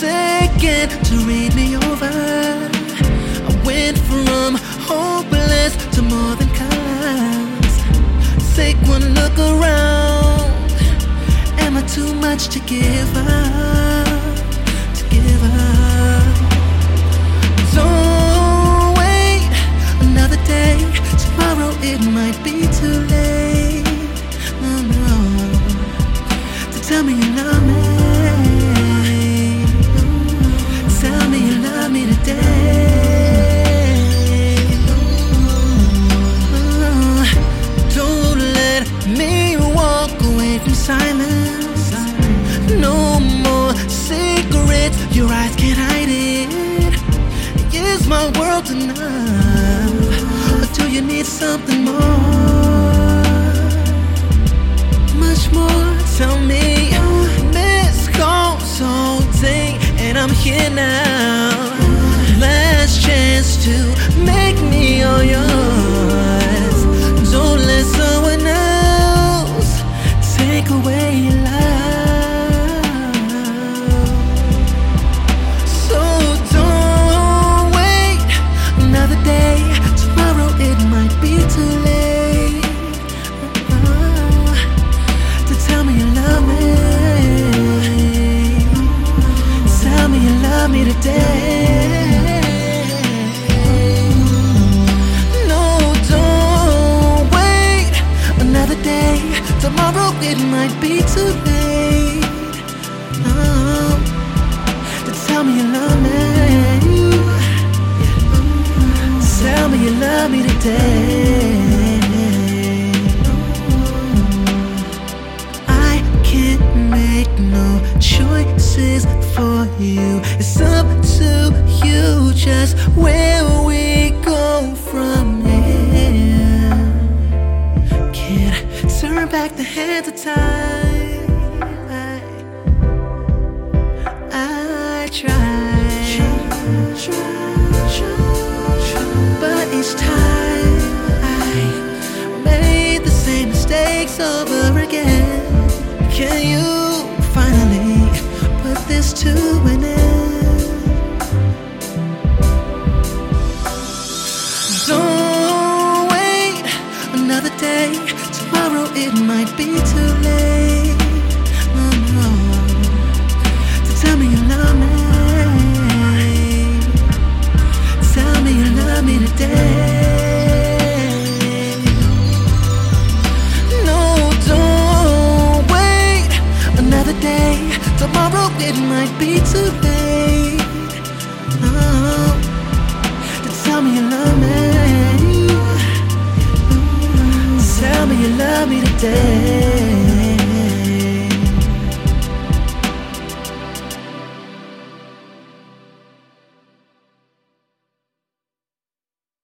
second to read me over. I went from hopeless to more than colors. Take one look around. Am I too much to give up? To give up. Don't wait another day. Tomorrow it might be too late. No, no. To tell me you love me. Silence. No more secrets. Your eyes can't hide it. Is my world enough, or do you need something more? Much more. Tell me. Missed calls all day, and I'm here now. Last chance to make me all yours. Don't let someone else take away your love. So don't wait another day. Tomorrow it might be too late to tell me you love me. Tell me you love me today. Tomorrow it might be too late, oh, to tell me you love me. Tell me you love me today. I can't make no choices for you. It's up to you just where we go from here. Can't turn back the hands of time. I tried, but each time I made the same mistakes over again. Can you finally put this to an end? Don't wait another day. Tomorrow it might be too late, no, no, to tell me you love me. Tell me you love me today. No, don't wait another day. Tomorrow it might be too late, no, to tell me you love me. Tell me you love me today.